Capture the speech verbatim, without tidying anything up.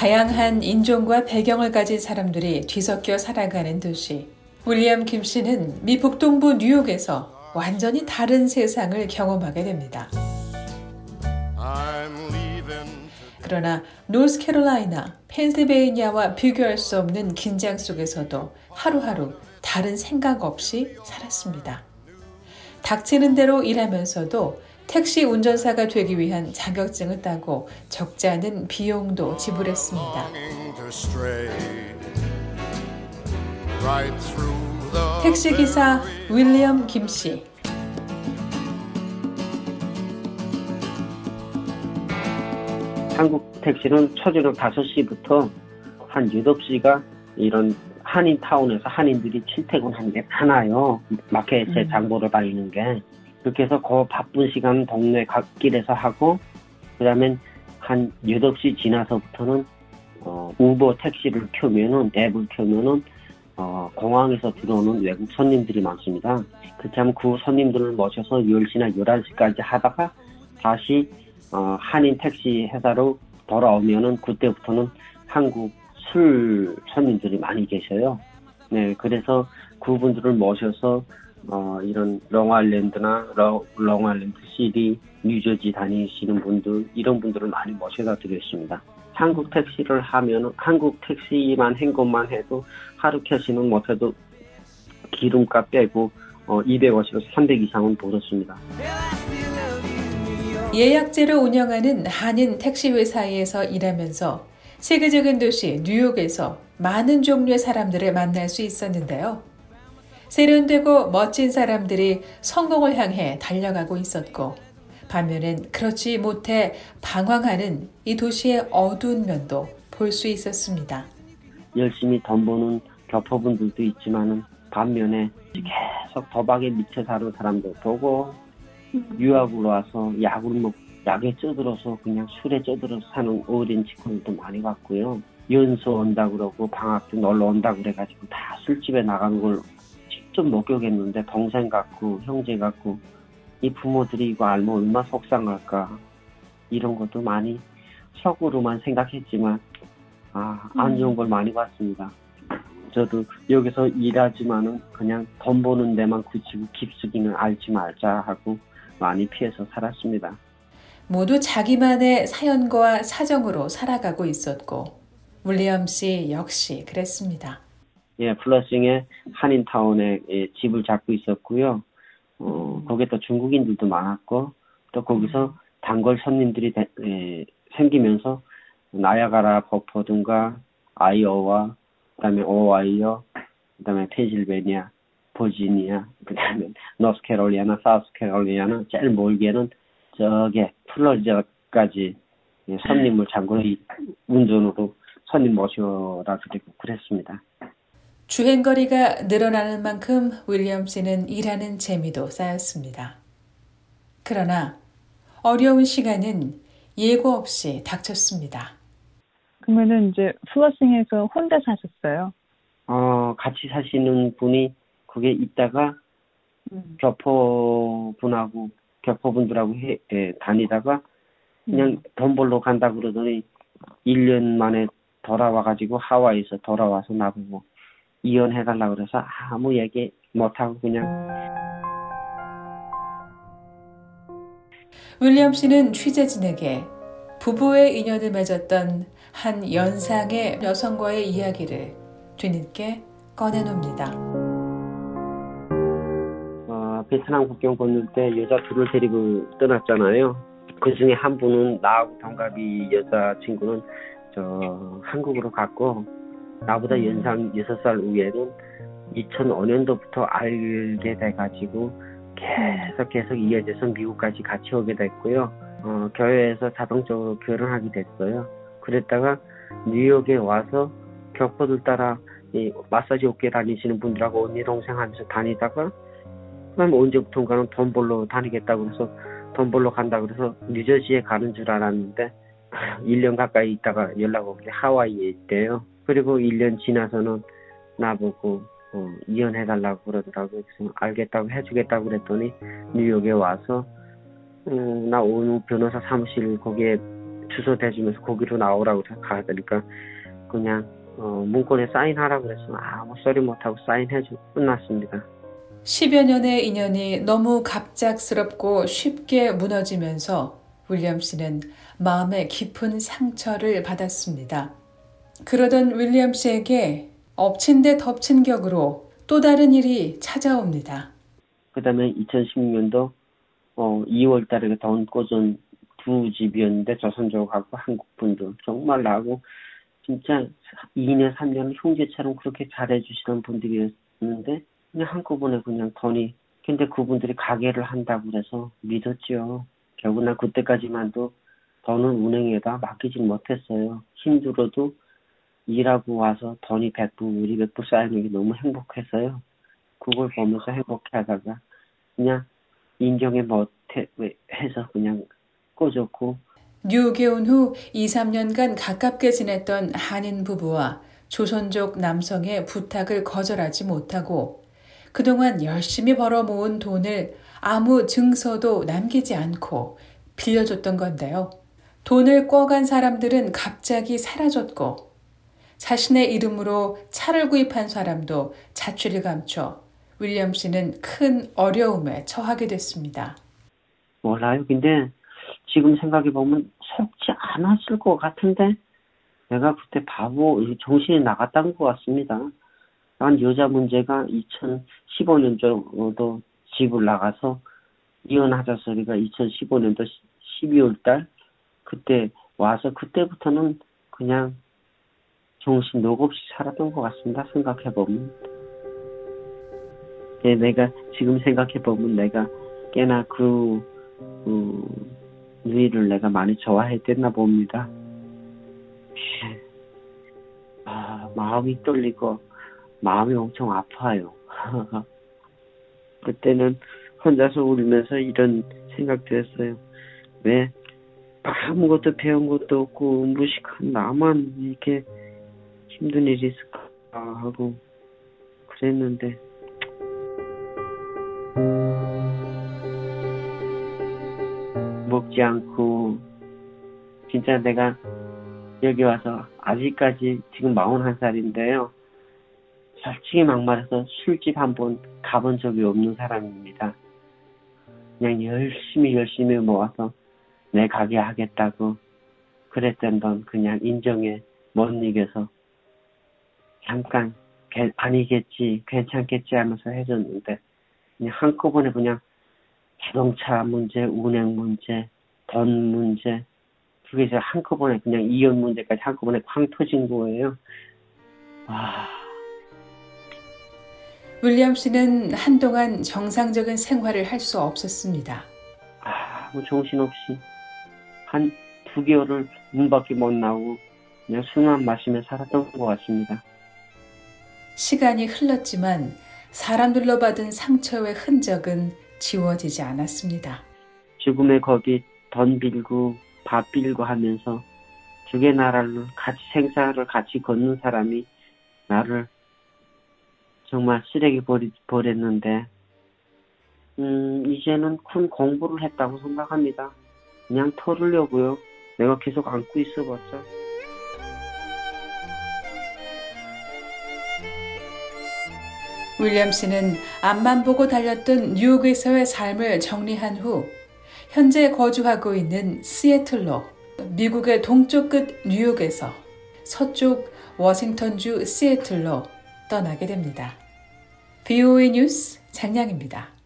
다양한 인종과 배경을 가진 사람들이 뒤섞여 살아가는 도시. 윌리엄 김 씨는 미 북동부 뉴욕에서 완전히 다른 세상을 경험하게 됩니다. 그러나 노스캐롤라이나, 펜실베이니아와 비교할 수 없는 긴장 속에서도 하루하루 다른 생각 없이 살았습니다. 닥치는 대로 일하면서도 택시 운전사가 되기 위한 자격증을 따고 적지 않은 비용도 지불했습니다. 택시기사 윌리엄 김씨. 한국 택시는 초저녁 다섯 시부터 한 여덟 시가 이런 한인타운에서 한인들이 출퇴근하는 게 많아요. 마켓에 장보러 다니는 게. 그렇게 해서 그 바쁜 시간 동네 갓길에서 하고, 그 다음엔 한 여덟 시 지나서부터는, 어, 우버 택시를 켜면은, 앱을 켜면은, 어, 공항에서 들어오는 외국 손님들이 많습니다. 그참 그 손님들을 모셔서 열 시나 열한 시까지 하다가 다시, 어, 한인 택시 회사로 돌아오면은 그때부터는 한국 술 손님들이 많이 계셔요. 네, 그래서 그분들을 모셔서 어, 이런 롱아일랜드나 러, 롱아일랜드 시리, 뉴저지 다니시는 분들, 이런 분들을 많이 모셔다 드렸습니다. 한국 택시를 하면은, 한국 택시만 한 것만 해도 하루 캐시는 못해도 기름값 빼고 어, 이백오십에서 삼백 이상은 벌었습니다. 예약제로 운영하는 한인 택시 회사에서 일하면서 세계적인 도시 뉴욕에서 많은 종류의 사람들을 만날 수 있었는데요. 세련되고 멋진 사람들이 성공을 향해 달려가고 있었고, 반면엔 그렇지 못해 방황하는 이 도시의 어두운 면도 볼 수 있었습니다. 열심히 돈 버는 교포분들도 있지만 반면에 계속 도박에 미쳐 사는 사람도 보고, 유학으로 와서 약을 먹고 약에 쪄들어서 그냥 술에 쪄들어서 사는 어린 직원들도 많이 봤고요. 연수 온다 그러고 방학 때 놀러 온다 그래가지고 다 술집에 나가는 걸 직접 목격했는데, 동생 같고 형제 같고 이 부모들이 이거 알면 얼마나 속상할까, 이런 것도 많이 속으로만 생각했지만 아, 안 좋은 걸 많이 봤습니다. 저도 여기서 일하지만은 그냥 돈 버는 데만 굳히고 깊숙이는 알지 말자 하고 많이 피해서 살았습니다. 모두 자기만의 사연과 사정으로 살아가고 있었고, 윌리엄 씨 역시 그랬습니다. 예, 플러싱에 한인타운에 예, 집을 잡고 있었고요. 어, 거기에 또 중국인들도 많았고, 또 거기서 단골 손님들이 되, 예, 생기면서 나야가라 버퍼든가 아이오와, 그다음에 오하이오, 그다음에 펜실베니아, 버지니아, 그다음에 노스캐롤리아나, 사우스캐롤리아나, 제일 멀게는 저게 플러저까지 손님을 장거리 이 운전으로 손님 모셔다 드리고 그랬습니다. 주행거리가 늘어나는 만큼 윌리엄 씨는 일하는 재미도 쌓였습니다. 그러나 어려운 시간은 예고 없이 닥쳤습니다. 그러면은 이제 플러싱에서 혼자 사셨어요? 어, 같이 사시는 분이 그게 있다가 음. 교포분하고 교포분들하고 해, 에, 다니다가 그냥 음. 돈 벌러 간다 그러더니 일 년 만에 돌아와가지고 하와이에서 돌아와서 나보고 이혼해달라 그래서 아무 얘기 못하고 그냥. 윌리엄 씨는 취재진에게 부부의 인연을 맺었던 한 연상의 여성과의 이야기를 뒤늦게 꺼내놉니다. 베트남 국경 건널 때 여자 둘을 데리고 떠났잖아요. 그 중에 한 분은 나하고 동갑이 여자친구는 저 한국으로 갔고, 나보다 연상 여섯 살 위에는 이천오 년도부터 알게 돼가지고 계속 계속 이어져서 미국까지 같이 오게 됐고요. 어, 교회에서 자동적으로 결혼하게 됐어요. 그랬다가 뉴욕에 와서 교포들 따라 이 마사지 업계 다니시는 분들하고 언니 동생 하면서 다니다가 그럼 언제부턴가는 돈 벌러 다니겠다고 해서 돈 벌러 간다고 해서 뉴저지에 가는 줄 알았는데 일 년 가까이 있다가 연락 오길래 하와이에 있대요. 그리고 일 년 지나서는 나보고 어, 이혼해달라고 그러더라고요. 그래서 알겠다고 해주겠다고 그랬더니 뉴욕에 와서 음, 나 오늘 변호사 사무실 거기에 주소 대주면서 거기로 나오라고 가야 되니까 그냥 어, 문건에 사인하라고 그랬으면 아무 소리 못하고 사인해주고 끝났습니다. 십여 년의 인연이 너무 갑작스럽고 쉽게 무너지면서 윌리엄 씨는 마음의 깊은 상처를 받았습니다. 그러던 윌리엄 씨에게 엎친 데 덮친 격으로 또 다른 일이 찾아옵니다. 그 다음에 이천십육 년도 어, 이월 달에 더운 꽂은 두 집이었는데 조선족하고 한국분들 정말 나하고 진짜 이 년, 삼 년 형제처럼 그렇게 잘해주시던 분들이었는데 그냥 한꺼번에 그냥 돈이 근데 그분들이 가게를 한다고 그래서 믿었죠. 결국 난 그때까지만도 돈은 은행에다 맡기지 못했어요. 힘들어도 일하고 와서 돈이 백 불, 이백 불 쌓이는 게 너무 행복했어요. 그걸 보면서 행복해하다가 그냥 인정에 못해서 그냥 꼬졌고 뉴욕에 온 후 이, 삼 년간 가깝게 지냈던 한인 부부와 조선족 남성의 부탁을 거절하지 못하고 그동안 열심히 벌어 모은 돈을 아무 증서도 남기지 않고 빌려줬던 건데요. 돈을 꿔간 사람들은 갑자기 사라졌고 자신의 이름으로 차를 구입한 사람도 자취를 감춰 윌리엄 씨는 큰 어려움에 처하게 됐습니다. 몰라요. 근데 지금 생각해보면 속지 않았을 것 같은데 내가 그때 바보 정신이 나갔던 것 같습니다. 난 여자 문제가 이천십오 년 정도 집을 나가서 이혼하자 소리가 이천십오 년도 십이월 달 그때 와서 그때부터는 그냥 정신 녹없이 살았던 것 같습니다. 생각해보면 예, 내가 지금 생각해보면 내가 꽤나 그, 그 누이를 내가 많이 좋아했댔나 봅니다. 아, 마음이 떨리고 마음이 엄청 아파요. 그때는 혼자서 울면서 이런 생각도 했어요. 왜 아무것도 배운 것도 없고 무식한 나만 이렇게 힘든 일이 있을까 하고 그랬는데 먹지 않고 진짜 내가 여기 와서 아직까지 지금 마흔한 살인데요. 솔직히 막말해서 술집 한번 가본 적이 없는 사람입니다. 그냥 열심히 열심히 모아서 내 가게 하겠다고 그랬던 건 그냥 인정에 못 이겨서 잠깐 아니겠지 괜찮겠지 하면서 해줬는데 그냥 한꺼번에 그냥 자동차 문제, 운행 문제, 돈 문제 그게 이제 한꺼번에 그냥 이혼 문제까지 한꺼번에 쾅 터진 거예요. 와. 윌리엄 씨는 한동안 정상적인 생활을 할 수 없었습니다. 아무 정신없이 한 두 개월을 문 밖에 못 나오고 그냥 술만 마시며 살았던 것 같습니다. 시간이 흘렀지만 사람들로 받은 상처의 흔적은 지워지지 않았습니다. 죽음의 겁이 돈 빌고 밥 빌고 하면서 두 개 나라를 같이 생사를 같이 걷는 사람이 나를 정말 쓰레기 버리, 버렸는데 음, 이제는 큰 공부를 했다고 생각합니다. 그냥 털으려고요. 내가 계속 안고 있어봤자. 윌리엄 씨는 앞만 보고 달렸던 뉴욕에서의 삶을 정리한 후 현재 거주하고 있는 시애틀로 미국의 동쪽 끝 뉴욕에서 서쪽 워싱턴주 시애틀로 떠나게 됩니다. 비오에이 뉴스 장량입니다.